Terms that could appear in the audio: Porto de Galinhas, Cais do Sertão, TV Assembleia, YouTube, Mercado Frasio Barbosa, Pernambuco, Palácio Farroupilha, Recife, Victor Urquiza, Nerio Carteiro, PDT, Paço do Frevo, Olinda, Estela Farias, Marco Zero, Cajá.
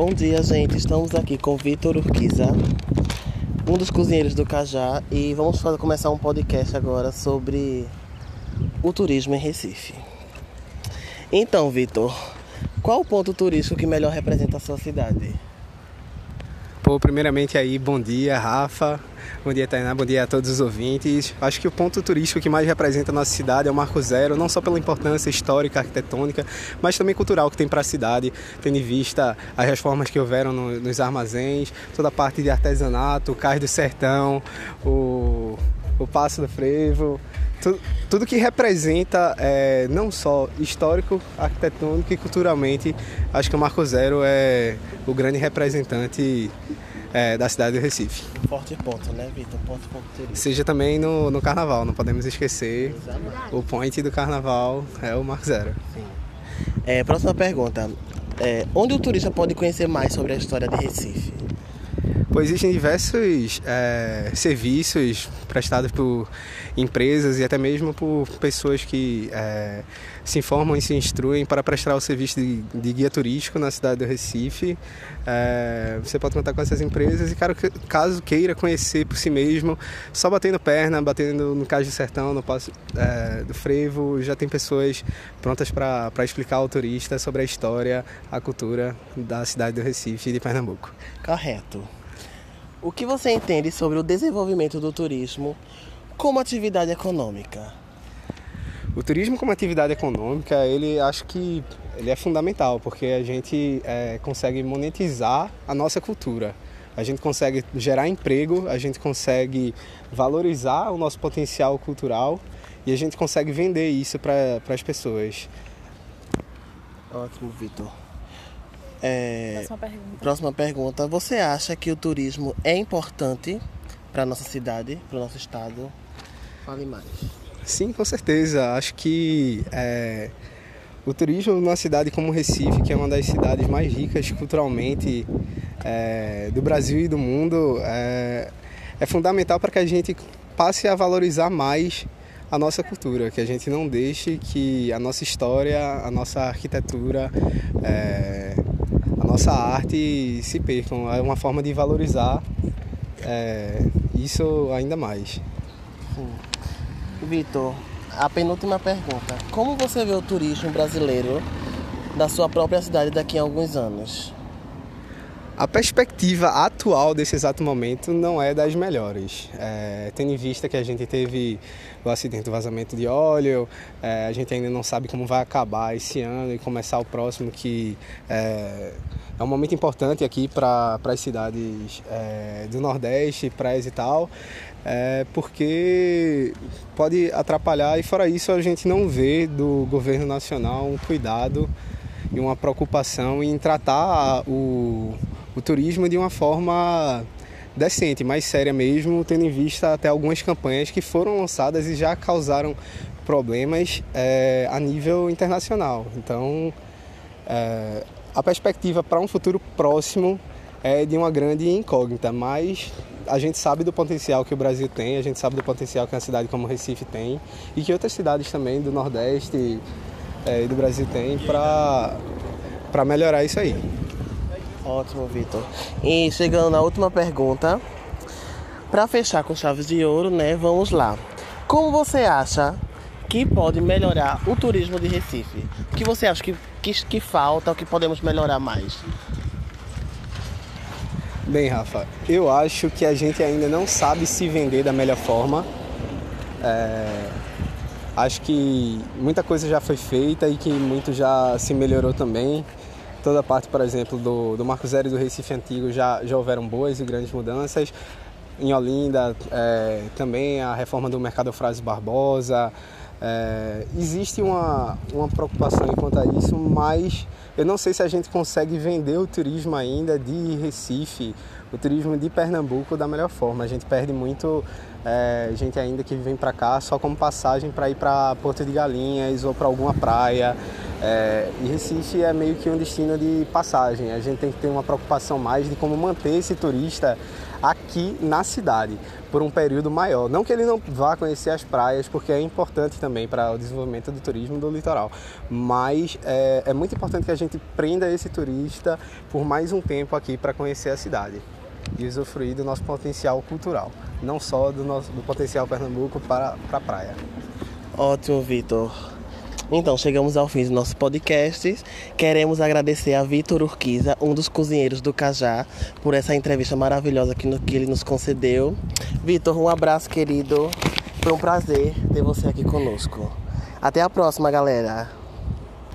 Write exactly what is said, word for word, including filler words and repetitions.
Bom dia, gente, estamos aqui com o Victor Urquiza, um dos cozinheiros do Cajá, e vamos fazer, começar um podcast agora sobre o turismo em Recife. Então, Victor, qual o ponto turístico que melhor representa a sua cidade? Pô, primeiramente aí, bom dia, Rafa, bom dia, Tainá, bom dia a todos os ouvintes. Acho que o ponto turístico que mais representa a nossa cidade é o Marco Zero, não só pela importância histórica, arquitetônica, mas também cultural que tem para a cidade, tendo em vista as reformas que houveram no, nos armazéns, toda a parte de artesanato, o Cais do Sertão, o, o Paço do Frevo, tudo, tudo que representa é, não só histórico, arquitetônico e culturalmente. Acho que o Marco Zero é o grande representante é, da cidade do Recife. Um forte ponto, né, Vitor? Um ponto, ponto turístico. Seja também no, no carnaval, não podemos esquecer. Exatamente. O point do carnaval é o Marco Zero. Sim. É, próxima pergunta. É, onde o turista pode conhecer mais sobre a história de Recife? Pois existem diversos é, serviços prestados por empresas e até mesmo por pessoas que é, se informam e se instruem para prestar o serviço de, de guia turístico na cidade do Recife. É, você pode contar com essas empresas e caso queira conhecer por si mesmo, só batendo perna, batendo no Cais do Sertão, no Passo é, do Frevo, já tem pessoas prontas para explicar ao turista sobre a história, a cultura da cidade do Recife e de Pernambuco. Correto. O que você entende sobre o desenvolvimento do turismo como atividade econômica? O turismo como atividade econômica, ele acho que ele é fundamental, porque a gente é, consegue monetizar a nossa cultura. A gente consegue gerar emprego, a gente consegue valorizar o nosso potencial cultural e a gente consegue vender isso para as pessoas. Ótimo, Vitor. É, próxima pergunta. próxima pergunta. Você acha que o turismo é importante para a nossa cidade, para o nosso estado? Fale mais. Sim, com certeza. Acho que é, o turismo numa cidade como Recife, que é uma das cidades mais ricas culturalmente é, do Brasil e do mundo, é, é fundamental para que a gente passe a valorizar mais a nossa cultura, que a gente não deixe que a nossa história, a nossa arquitetura, é, a nossa arte se percam. É uma forma de valorizar é, isso ainda mais. Vitor, a penúltima pergunta. Como você vê o turismo brasileiro da sua própria cidade daqui a alguns anos? A perspectiva atual desse exato momento não é das melhores, é, tendo em vista que a gente teve o acidente do vazamento de óleo, é, a gente ainda não sabe como vai acabar esse ano e começar o próximo, que é, é um momento importante aqui para as cidades é, do Nordeste, praias e tal, é, porque pode atrapalhar e fora isso a gente não vê do governo nacional um cuidado e uma preocupação em tratar o... o turismo de uma forma decente, mais séria mesmo, tendo em vista até algumas campanhas que foram lançadas e já causaram problemas é, a nível internacional. Então, é, a perspectiva para um futuro próximo é de uma grande incógnita, mas a gente sabe do potencial que o Brasil tem, a gente sabe do potencial que uma cidade como Recife tem e que outras cidades também do Nordeste é, e do Brasil tem para para melhorar isso aí. Ótimo, Vitor. E chegando na última pergunta, para fechar com chaves de ouro, né? Vamos lá. Como você acha que pode melhorar o turismo de Recife? O que você acha que, que, que falta, o que podemos melhorar mais? Bem, Rafa, eu acho que a gente ainda não sabe se vender da melhor forma. É... Acho que muita coisa já foi feita e que muito já se melhorou também. Toda a parte, por exemplo, do, do Marco Zero e do Recife Antigo já, já houveram boas e grandes mudanças. Em Olinda, é, também a reforma do Mercado Frasio Barbosa. É, existe uma, uma preocupação quanto a isso, mas eu não sei se a gente consegue vender o turismo ainda de Recife o turismo de Pernambuco da melhor forma. A gente perde muito é, gente ainda que vem para cá só como passagem para ir para Porto de Galinhas ou para alguma praia. É, e Recife é meio que um destino de passagem. A gente tem que ter uma preocupação mais de como manter esse turista aqui na cidade por um período maior. Não que ele não vá conhecer as praias, porque é importante também para o desenvolvimento do turismo do litoral, mas é, é muito importante que a gente prenda esse turista por mais um tempo aqui para conhecer a cidade e usufruir do nosso potencial cultural, não só do, nosso, do potencial Pernambuco para, para a praia. Ótimo, Victor. Então, chegamos ao fim do nosso podcast. Queremos agradecer a Victor Urquiza, um dos cozinheiros do Cajá, por essa entrevista maravilhosa que, no, que ele nos concedeu. Victor, um abraço, querido. Foi um prazer ter você aqui conosco. Até a próxima, galera.